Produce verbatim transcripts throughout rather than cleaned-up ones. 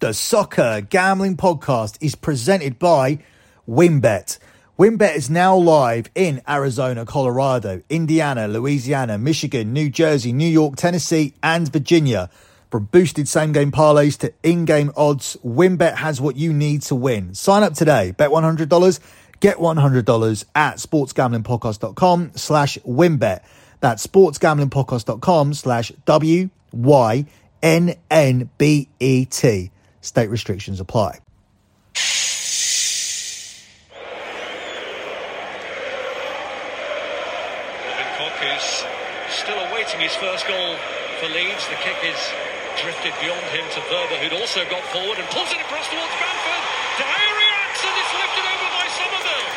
The Soccer Gambling Podcast is presented by WynnBET. WynnBET is now live in Arizona, Colorado, Indiana, Louisiana, Michigan, New Jersey, New York, Tennessee, and Virginia. From boosted same-game parlays to in-game odds, WynnBET has what you need to win. Sign up today. Bet one hundred dollars. Get one hundred dollars at sportsgamblingpodcast.com slash WynnBET. That's sportsgamblingpodcast.com slash W Y N N B E T. State restrictions apply. Robin Cook, who's still awaiting his first goal for Leeds. The kick is drifted beyond him to Verba, who'd also got forward and pulls it across towards Bamford. Dyer reacts and it's lifted over by Somerville.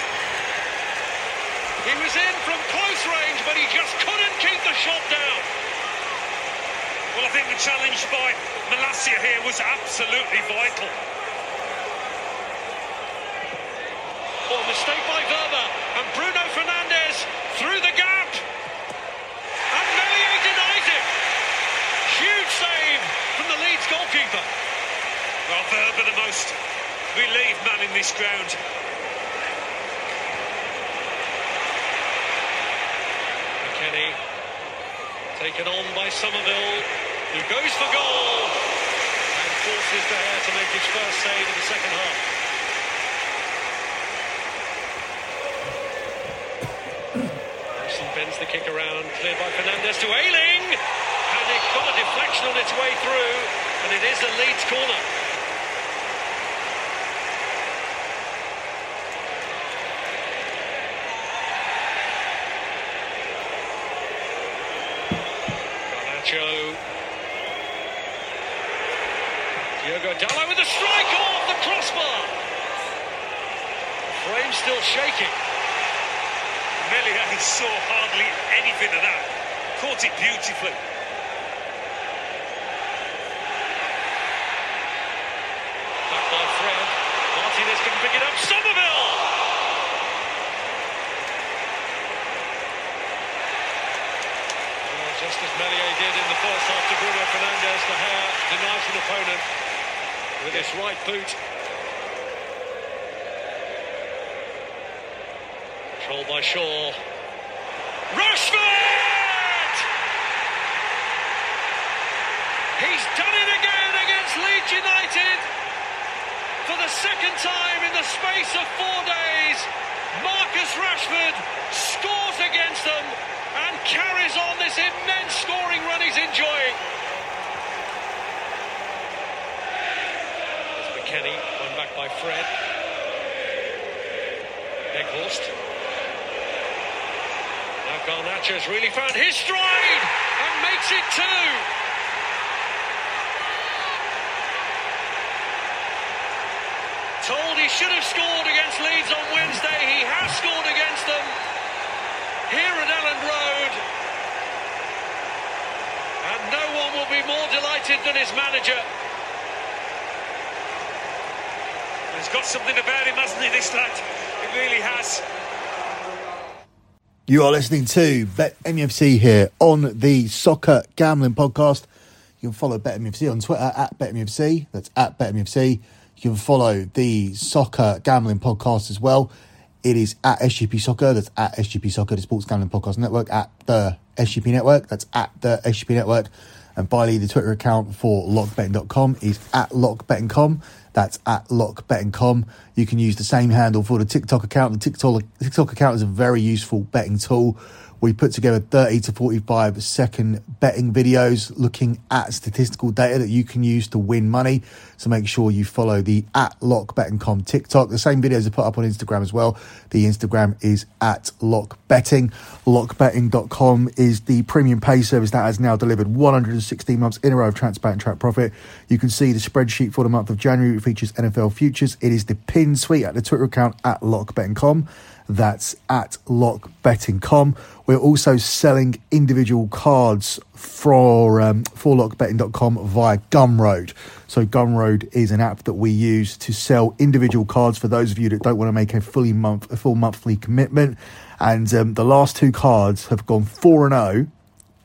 He was in from close range, but he just couldn't keep the shot down. Well, I think the challenge by Malassia here was absolutely vital. Oh, mistake by Verba, and Bruno Fernandes through the gap. And Meliou denies it. Huge save from the Leeds goalkeeper. Well, Verba the most relieved man in this ground. McKennie taken on by Somerville, who goes for goal and forces De Gea to make his first save in the second half. Wilson bends the kick around, cleared by Fernandes to Ayling, and it got a deflection on its way through, and it is a Leeds corner. Diogo Dalot with a strike off the crossbar. Frame still shaking. Meliou saw hardly anything of that. Caught it beautifully. Back by Fred. Martinez can pick it up. Somerville! Just as Meliou did in the first half to Bruno Fernandes, De Gea denies an opponent with his right boot. Controlled by Shaw. Rashford! He's done it again against Leeds United. For the second time in the space of four days, Marcus Rashford scores against them and carries on this immense scoring run he's enjoying. There's McKennie, run back by Fred. Beckhorst. Now Garnacho's really found his stride and makes it two. Told he should have scored against Leeds on Wednesday. He has scored against them here at Elland Road, and no one will be more delighted than his manager. He's got something about him, hasn't he, this lad? It really has. You are listening to BetMFC here on the Soccer Gambling Podcast. You can follow BetMFC on Twitter at BetMFC. That's at BetMFC. You can follow the Soccer Gambling Podcast as well. It is at S G P Soccer, that's at S G P Soccer, the Sports Gambling Podcast Network, at the S G P Network, that's at the S G P Network. And finally, the Twitter account for lock betting dot com is at lock betting dot com, that's at lock betting dot com. You can use the same handle for the TikTok account. The TikTok, TikTok account is a very useful betting tool. We put together thirty to forty-five second betting videos looking at statistical data that you can use to win money. So make sure you follow the at lock betting dot com TikTok. The same videos are put up on Instagram as well. The Instagram is at lockbetting. lock betting dot com is the premium pay service that has now delivered one hundred sixteen months in a row of transparent track profit. You can see the spreadsheet for the month of January. It features N F L futures. It is the pin suite at the Twitter account at lock betting dot com. That's at lock betting dot com. We're also selling individual cards for, um, for lock betting dot com via Gumroad. So Gumroad is an app that we use to sell individual cards for those of you that don't want to make a, fully month, a full monthly commitment. And um, the last two cards have gone four and oh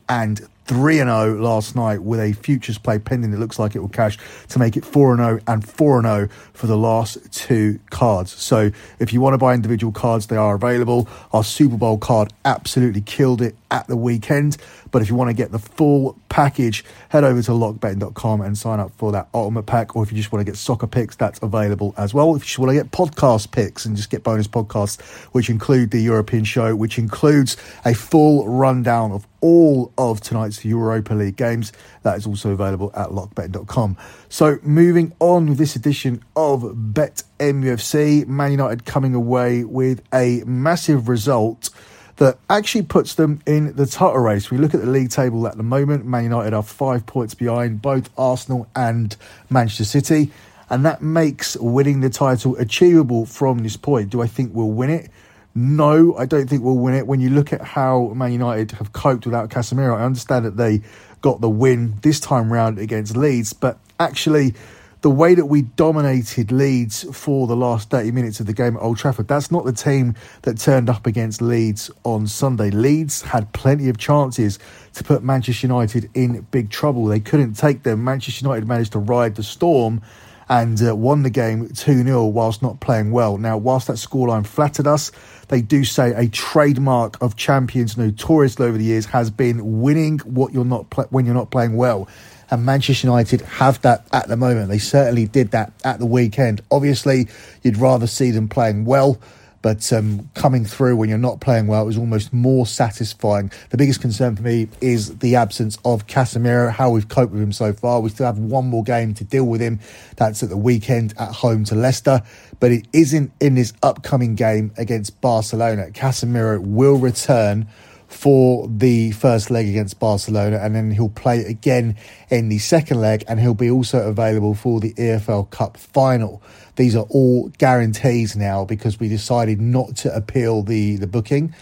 and three and oh last night with a futures play pending that looks like it will cash to make it four and oh and four and oh for the last two cards. So if you want to buy individual cards, they are available. Our Super Bowl card absolutely killed it at the weekend. But if you want to get the full package, head over to lock betting dot com and sign up for that ultimate pack. Or if you just want to get soccer picks, that's available as well. If you just want to get podcast picks and just get bonus podcasts, which include the European show, which includes a full rundown of all of tonight's Europa League games, that is also available at lock betting dot com. So moving on with this edition of BetMUFC, Man United coming away with a massive result that actually puts them in the title race. We look at the league table at the moment. Man United are five points behind both Arsenal and Manchester City, and that makes winning the title achievable from this point. Do I think we'll win it? No, I don't think we'll win it. When you look at how Man United have coped without Casemiro, I understand that they got the win this time round against Leeds, but actually the way that we dominated Leeds for the last thirty minutes of the game at Old Trafford, that's not the team that turned up against Leeds on Sunday. Leeds had plenty of chances to put Manchester United in big trouble. They couldn't take them. Manchester United managed to ride the storm and uh, won the game two nil whilst not playing well. Now, whilst that scoreline flattered us, they do say a trademark of champions notoriously over the years has been winning what you're not pl- when you're not playing well. And Manchester United have that at the moment. They certainly did that at the weekend. Obviously, you'd rather see them playing well, but um, coming through when you're not playing well is almost more satisfying. The biggest concern for me is the absence of Casemiro, how we've coped with him so far. We still have one more game to deal with him. That's at the weekend at home to Leicester, but it isn't in this upcoming game against Barcelona. Casemiro will return for the first leg against Barcelona, and then he'll play again in the second leg, and he'll be also available for the E F L Cup final. These are all guarantees now because we decided not to appeal the, the booking.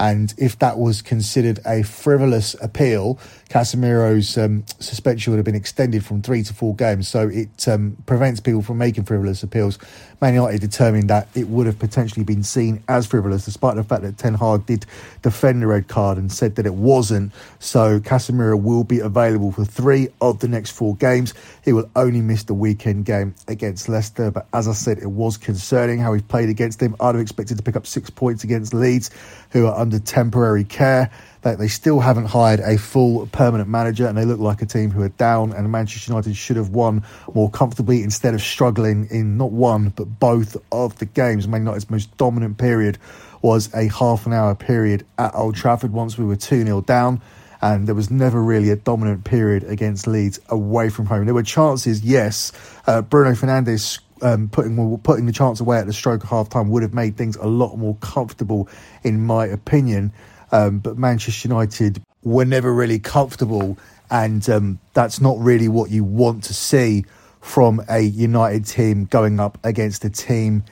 And if that was considered a frivolous appeal, Casemiro's um, suspension would have been extended from three to four games. So it um, prevents people from making frivolous appeals. Man United determined that it would have potentially been seen as frivolous, despite the fact that Ten Hag did defend the red card and said that it wasn't. So Casemiro will be available for three of the next four games. He will only miss the weekend game against Leicester. But as I said, it was concerning how he played against him. I'd have expected to pick up six points against Leeds, who are under temporary care. That they still haven't hired a full permanent manager, and they look like a team who are down, and Manchester United should have won more comfortably instead of struggling in not one but both of the games. Man United's most dominant period was a half an hour period at Old Trafford once we were two nil down, and there was never really a dominant period against Leeds away from home. There were chances, yes. Uh, Bruno Fernandes Um, putting putting the chance away at the stroke of half-time would have made things a lot more comfortable, in my opinion. Um, but Manchester United were never really comfortable, and um, that's not really what you want to see from a United team going up against a team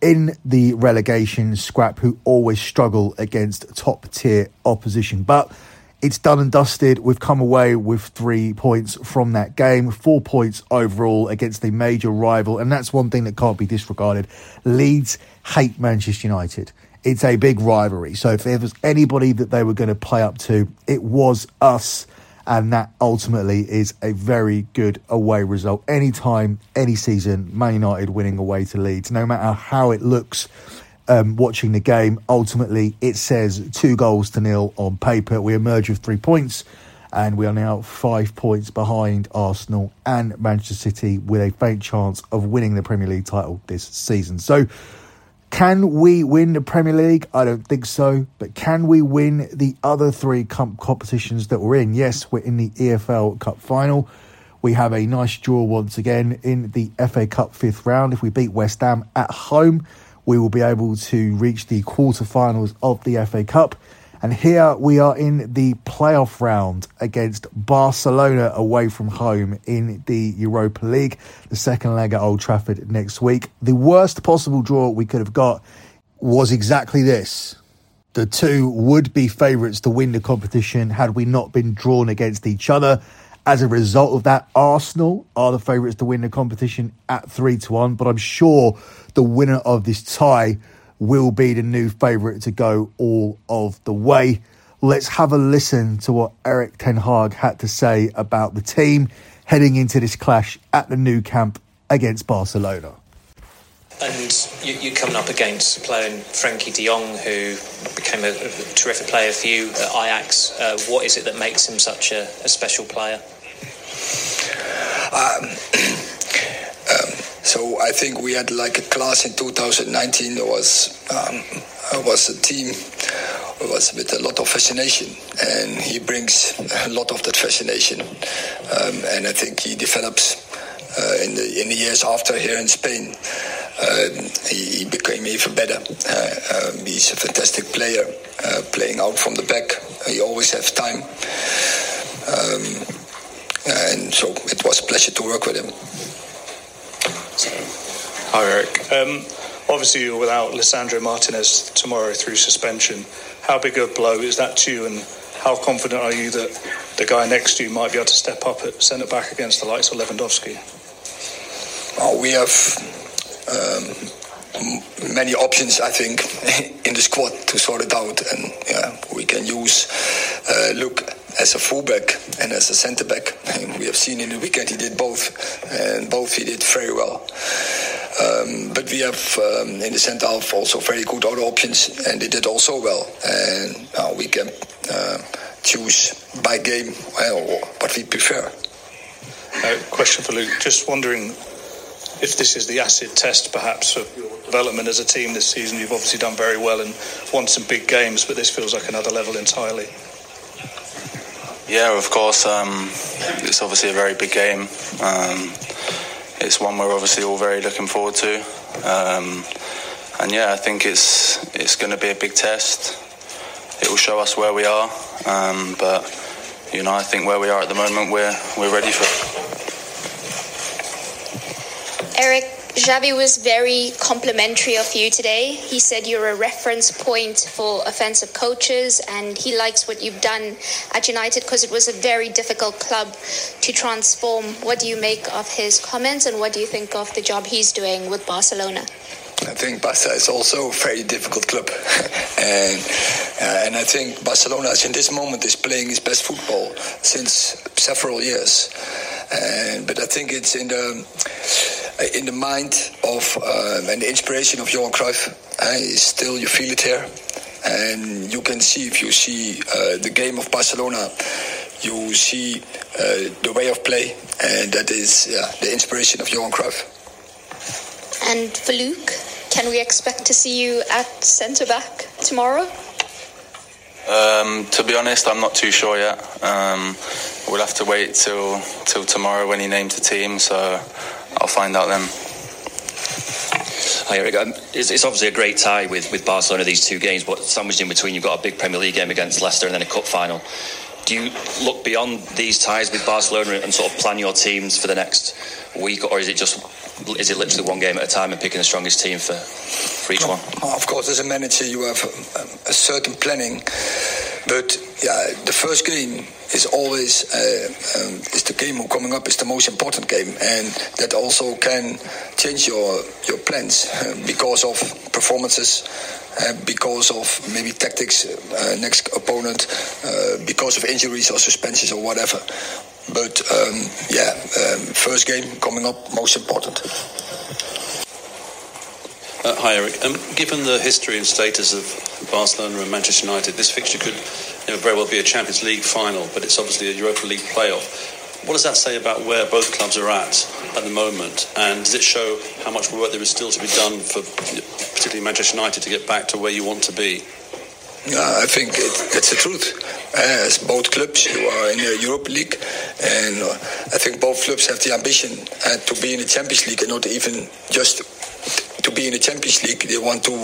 in the relegation scrap who always struggle against top-tier opposition. But it's done and dusted. We've come away with three points from that game, four points overall against a major rival. And that's one thing that can't be disregarded. Leeds hate Manchester United. It's a big rivalry. So if there was anybody that they were going to play up to, it was us. And that ultimately is a very good away result. Anytime, any season, Man United winning away to Leeds, no matter how it looks. Um, watching the game, ultimately it says two goals to nil on paper. We emerge with three points and we are now five points behind Arsenal and Manchester City with a faint chance of winning the Premier League title this season. So can we win the Premier League? I don't think so. But can we win the other three comp- competitions that we're in? Yes, we're in the E F L Cup final. We have a nice draw once again in the F A Cup fifth round. If we beat West Ham at home, we will be able to reach the quarterfinals of the F A Cup. And here we are in the playoff round against Barcelona away from home in the Europa League, the second leg at Old Trafford next week. The worst possible draw we could have got was exactly this. The two would-be favourites to win the competition had we not been drawn against each other. As a result of that, Arsenal are the favourites to win the competition at three to one. But I'm sure the winner of this tie will be the new favourite to go all of the way. Let's have a listen to what Erik Ten Hag had to say about the team heading into this clash at the Nou Camp against Barcelona. And you, you're coming up against playing Frankie De Jong, who became a, a terrific player for you at Ajax. Uh, what is it that makes him such a, a special player? Um, um, so I think we had like a class in two thousand nineteen. There was um, was a team. It was with a lot of fascination, and he brings a lot of that fascination. Um, and I think he develops uh, in the in the years after here in Spain. Uh, he, he became even better. Uh, um, he's a fantastic player, uh, playing out from the back. He always has time. Um, and so it was a pleasure to work with him. Hi, Eric. Um, obviously, you're without Lissandro Martinez tomorrow through suspension. How big a blow is that to you, and how confident are you that the guy next to you might be able to step up at centre-back against the likes of Lewandowski? Oh, we have um, many options, I think, in the squad to sort it out. And yeah, we can use uh, Luke as a fullback and as a centre-back. And we have seen in the weekend he did both, and both he did very well. Um, but we have um, in the centre half also very good other options, and they did also well. And uh, we can uh, choose by game well, what we prefer. Uh, question for Luke. Just wondering if this is the acid test perhaps for your development as a team this season. You've obviously done very well and won some big games, but this feels like another level entirely. Yeah, of course. Um, it's obviously a very big game. Um, It's one we're obviously all very looking forward to, um, and yeah, I think it's it's going to be a big test. It will show us where we are, um, but you know, I think where we are at the moment, we're we're ready for it. Eric, Xavi was very complimentary of you today. He said you're a reference point for offensive coaches, and he likes what you've done at United because it was a very difficult club to transform. What do you make of his comments, and what do you think of the job he's doing with Barcelona? I think Barca is also a very difficult club, and uh, and I think Barcelona in this moment is playing its best football since several years. And, but I think it's in the in the mind of um, and the inspiration of Johan Cruyff. Uh, still, you feel it here, and you can see if you see uh, the game of Barcelona, you see uh, the way of play, and that is yeah, the inspiration of Johan Cruyff. And for Luke, can we expect to see you at centre-back tomorrow? Um, to be honest, I'm not too sure yet. Um, we'll have to wait till till tomorrow when he names the team, so I'll find out then. Hi, Eric. Um, it's, it's obviously a great tie with, with Barcelona, these two games, but sandwiched in between, you've got a big Premier League game against Leicester and then a cup final. Do you look beyond these ties with Barcelona and sort of plan your teams for the next week, or is it just... Is it literally one game at a time and picking the strongest team for, for each one? Oh, of course, as a manager, you have a, a certain planning. But yeah, the first game is always uh, um, is the game coming up is the most important game, and that also can change your your plans uh, because of performances, uh, because of maybe tactics, uh, next opponent, uh, because of injuries or suspensions or whatever. But, um, yeah, um, first game coming up, most important. Uh, hi, Eric. Um, given the history and status of Barcelona and Manchester United, this fixture could you know, very well be a Champions League final, but it's obviously a Europa League playoff. What does that say about where both clubs are at at the moment? And does it show how much work there is still to be done for particularly Manchester United to get back to where you want to be? Uh, I think it, it's the truth. As both clubs, you are in the Europa League, and uh, I think both clubs have the ambition uh, to be in the Champions League, and not even just to be in the Champions League. They want to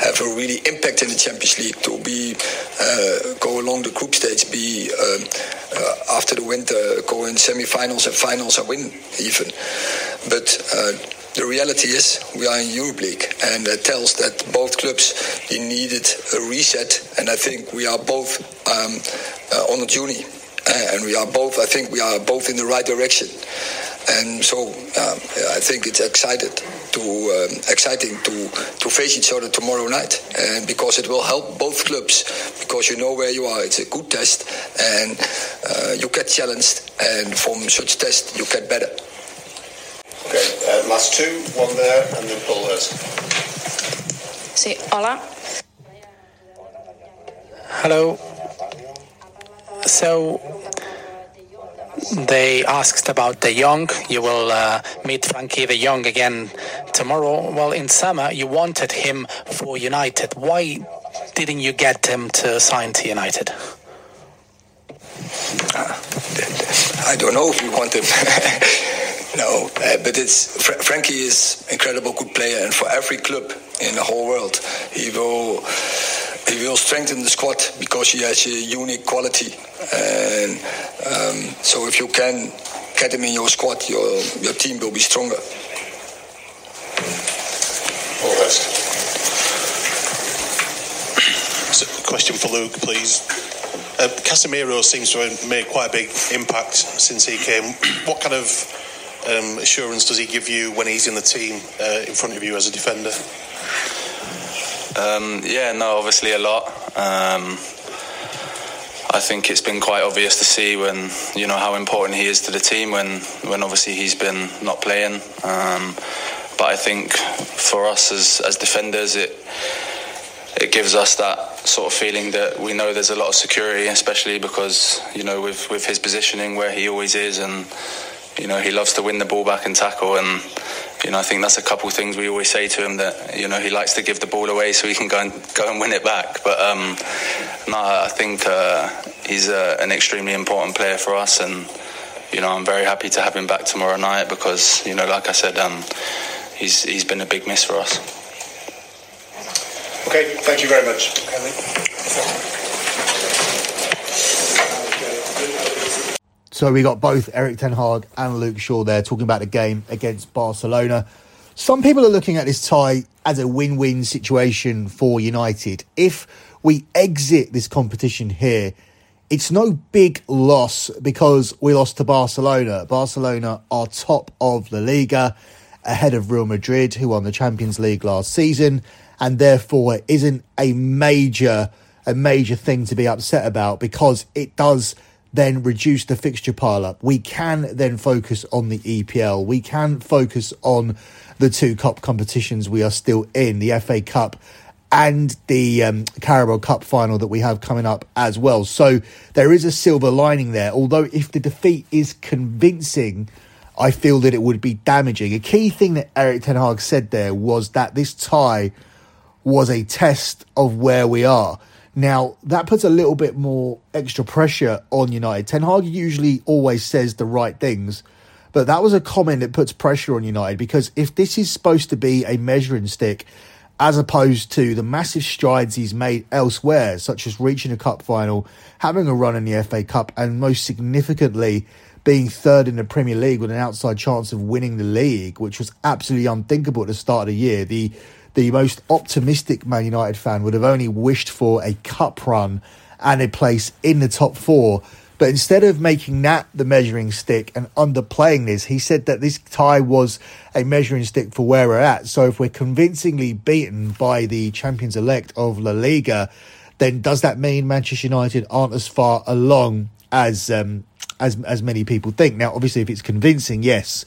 have a really impact in the Champions League, to be uh, go along the group stage, be um, uh, after the winter, go in semi-finals and finals and win even. But uh, the reality is we are in Europe League, and that tells that both clubs needed a reset, and I think we are both um, uh, on a journey, and we are both I think we are both in the right direction. And so um, I think it's excited to um, exciting to, to face each other tomorrow night, and because it will help both clubs, because you know where you are. It's a good test, and uh, you get challenged, and from such tests you get better. Okay, uh, last two, one there, and then Paul hers. Sí, hola. Hello. So they asked about De Jong. You will uh, meet Frankie De Jong again tomorrow. Well, in summer, you wanted him for United. Why didn't you get him to sign to United? Uh, I don't know if we want him. No, uh, but it's Fra- Frankie is incredible good player, and for every club in the whole world, he will... He will strengthen the squad because he has a unique quality, and um, so if you can get him in your squad, your your team will be stronger. All right. So, question for Luke, please. Uh, Casemiro seems to have made quite a big impact since he came. What kind of um, assurance does he give you when he's in the team, uh, in front of you as a defender? Um, yeah, no, obviously a lot. Um, I think it's been quite obvious to see when you know how important he is to the team when, when obviously he's been not playing. Um, but I think for us as as defenders, it it gives us that sort of feeling that we know there's a lot of security, especially because you know with with his positioning where he always is, and you know he loves to win the ball back and tackle and. You know, I think that's a couple of things we always say to him, that you know he likes to give the ball away so he can go and go and win it back. But um, no, I think uh, he's a, an extremely important player for us, and you know I'm very happy to have him back tomorrow night because you know, like I said, um, he's he's been a big miss for us. Okay, thank you very much. So we got both Erik Ten Hag and Luke Shaw there talking about the game against Barcelona. Some people are looking at this tie as a win-win situation for United. If we exit this competition here, it's no big loss because we lost to Barcelona. Barcelona are top of La Liga, ahead of Real Madrid, who won the Champions League last season, and therefore it isn't a major, a major thing to be upset about because it does then reduce the fixture pile-up. We can then focus on the E P L. We can focus on the two cup competitions we are still in, the F A Cup and the um, Carabao Cup final that we have coming up as well. So there is a silver lining there. Although if the defeat is convincing, I feel that it would be damaging. A key thing that Erik Ten Hag said there was that this tie was a test of where we are. Now, that puts a little bit more extra pressure on United. Ten Hag usually always says the right things, but that was a comment that puts pressure on United because if this is supposed to be a measuring stick, as opposed to the massive strides he's made elsewhere, such as reaching a cup final, having a run in the F A Cup, and most significantly being third in the Premier League with an outside chance of winning the league, which was absolutely unthinkable at the start of the year. The The most optimistic Man United fan would have only wished for a cup run and a place in the top four. But instead of making that the measuring stick and underplaying this, he said that this tie was a measuring stick for where we're at. So if we're convincingly beaten by the champions-elect of La Liga, then does that mean Manchester United aren't as far along as um, as as many people think? Now, obviously, if it's convincing, yes,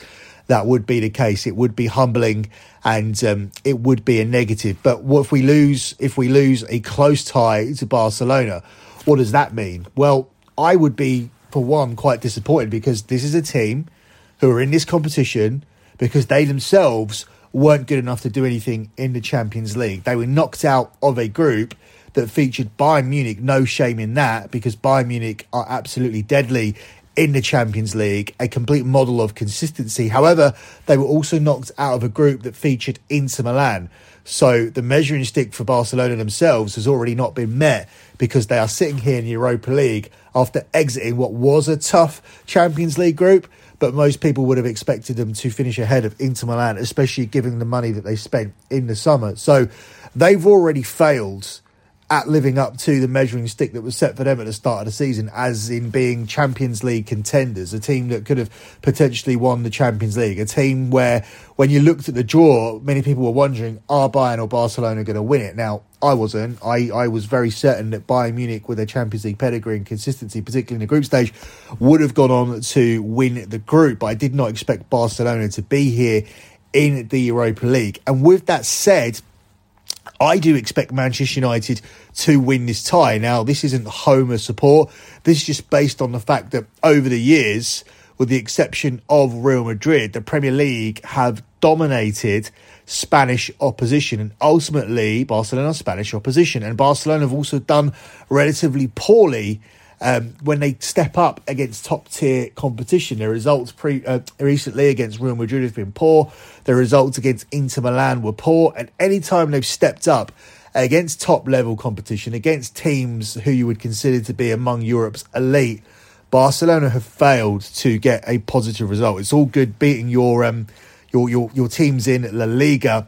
that would be the case. It would be humbling and um, it would be a negative. But what if we lose, if we lose a close tie to Barcelona, what does that mean? Well, I would be, for one, quite disappointed because this is a team who are in this competition because they themselves weren't good enough to do anything in the Champions League. They were knocked out of a group that featured Bayern Munich. No shame in that because Bayern Munich are absolutely deadly in the Champions League, a complete model of consistency. However, they were also knocked out of a group that featured Inter Milan. So the measuring stick for Barcelona themselves has already not been met because they are sitting here in the Europa League after exiting what was a tough Champions League group. But most people would have expected them to finish ahead of Inter Milan, especially given the money that they spent in the summer. So they've already failed at living up to the measuring stick that was set for them at the start of the season, as in being Champions League contenders, a team that could have potentially won the Champions League, a team where, when you looked at the draw, many people were wondering, are Bayern or Barcelona going to win it? Now, I wasn't. I, I was very certain that Bayern Munich, with their Champions League pedigree and consistency, particularly in the group stage, would have gone on to win the group. But I did not expect Barcelona to be here in the Europa League. And with that said, I do expect Manchester United to win this tie. Now, this isn't Homer support. This is just based on the fact that over the years, with the exception of Real Madrid, the Premier League have dominated Spanish opposition and ultimately Barcelona's Spanish opposition. And Barcelona have also done relatively poorly Um, when they step up against top-tier competition. Their results pre, uh, recently against Real Madrid have been poor. Their results against Inter Milan were poor. And any time they've stepped up against top-level competition, against teams who you would consider to be among Europe's elite, Barcelona have failed to get a positive result. It's all good beating your um, your, your your teams in La Liga,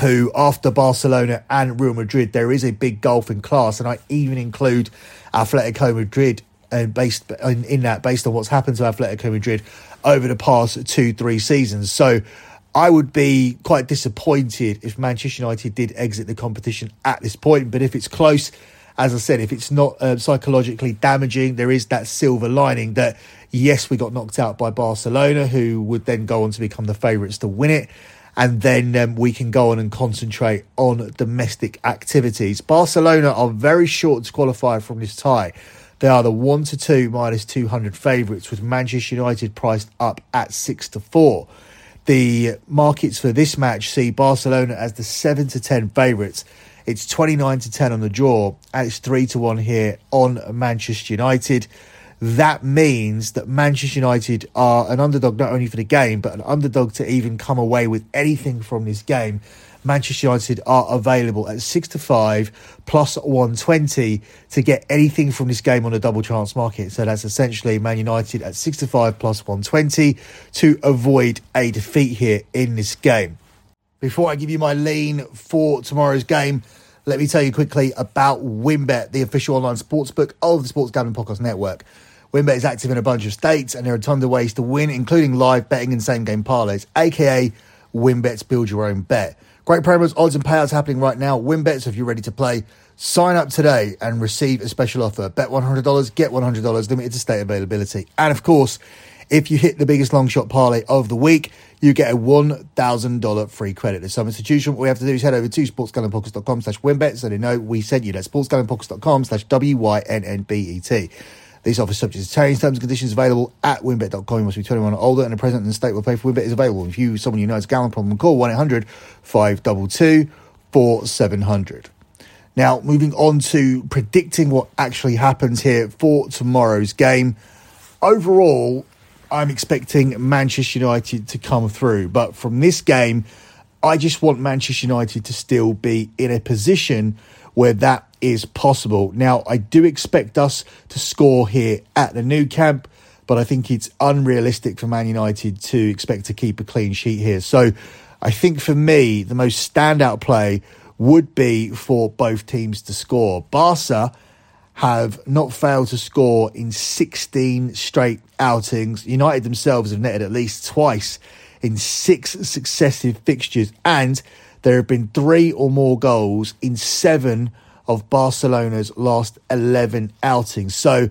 who, after Barcelona and Real Madrid, there is a big gulf in class. And I even include Atletico Madrid and based in, in that, based on what's happened to Atletico Madrid over the past two, three seasons. So I would be quite disappointed if Manchester United did exit the competition at this point. But if it's close, as I said, if it's not uh, psychologically damaging, there is that silver lining that, yes, we got knocked out by Barcelona, who would then go on to become the favourites to win it. And then um, we can go on and concentrate on domestic activities. Barcelona are very short to qualify from this tie. They are the one to two minus two hundred favourites, with Manchester United priced up at six to four. The markets for this match see Barcelona as the seven to ten favourites. It's twenty-nine to ten on the draw, and it's three to one here on Manchester United. That means that Manchester United are an underdog not only for the game, but an underdog to even come away with anything from this game. Manchester United are available at six to five plus one twenty to get anything from this game on the double chance market. So that's essentially Man United at six to five plus one twenty to avoid a defeat here in this game. Before I give you my lean for tomorrow's game, let me tell you quickly about WynnBET, the official online sportsbook of the Sports Gambling Podcast Network. WynnBET is active in a bunch of states, and there are tons of ways to win, including live betting and same-game parlays, a k a. WynnBET's Build Your Own Bet. Great promos, odds, and payouts happening right now. WynnBET, so if you're ready to play, sign up today and receive a special offer. Bet one hundred dollars, get one hundred dollars, limited to state availability. And, of course, if you hit the biggest long shot parlay of the week, you get a one thousand dollars free credit. There's some institution. What we have to do is head over to sportsgamblingpockets.com slash WynnBET so they know we sent you. That's sportsgamblingpockets.com slash W Y N N B E T. This offer subject to change. Terms and conditions available at WynnBET dot com. You must be twenty-one or older and a present in the state where pay for WynnBET is available. If you, someone you know, has a gambling problem, call one eight hundred five two two four seven zero zero. Now, moving on to predicting what actually happens here for tomorrow's game. Overall, I'm expecting Manchester United to come through. But from this game, I just want Manchester United to still be in a position where that is possible. Now, I do expect us to score here at the Nou Camp, but I think it's unrealistic for Man United to expect to keep a clean sheet here. So I think for me, the most standout play would be for both teams to score. Barca have not failed to score in sixteen straight outings. United themselves have netted at least twice in six successive fixtures. And there have been three or more goals in seven of Barcelona's last eleven outings. So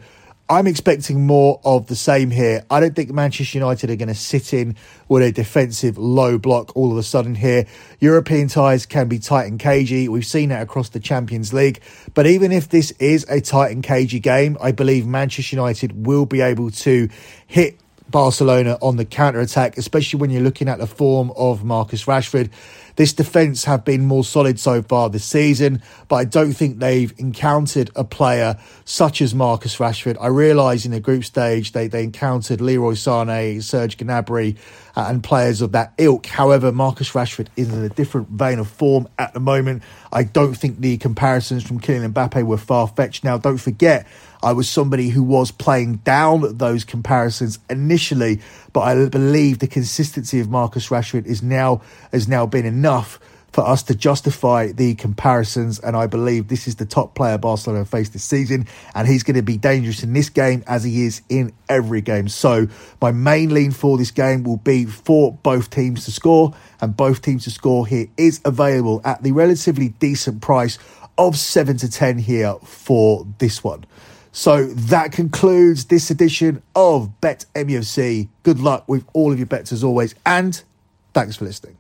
I'm expecting more of the same here. I don't think Manchester United are going to sit in with a defensive low block all of a sudden here. European ties can be tight and cagey. We've seen that across the Champions League. But even if this is a tight and cagey game, I believe Manchester United will be able to hit Barcelona on the counter-attack, especially when you're looking at the form of Marcus Rashford. This defence have been more solid so far this season, but I don't think they've encountered a player such as Marcus Rashford. I realise in the group stage they, they encountered Leroy Sané, Serge Gnabry uh, and players of that ilk. However, Marcus Rashford is in a different vein of form at the moment. I don't think the comparisons from Kylian Mbappe were far-fetched. Now, don't forget, I was somebody who was playing down those comparisons initially, but I believe the consistency of Marcus Rashford is now has now been enough for us to justify the comparisons, and I believe this is the top player Barcelona have faced this season, and he's going to be dangerous in this game as he is in every game. So my main lean for this game will be for both teams to score, and both teams to score here is available at the relatively decent price of seven to ten here for this one. So that concludes this edition of BetMFC. Good luck with all of your bets as always, and thanks for listening.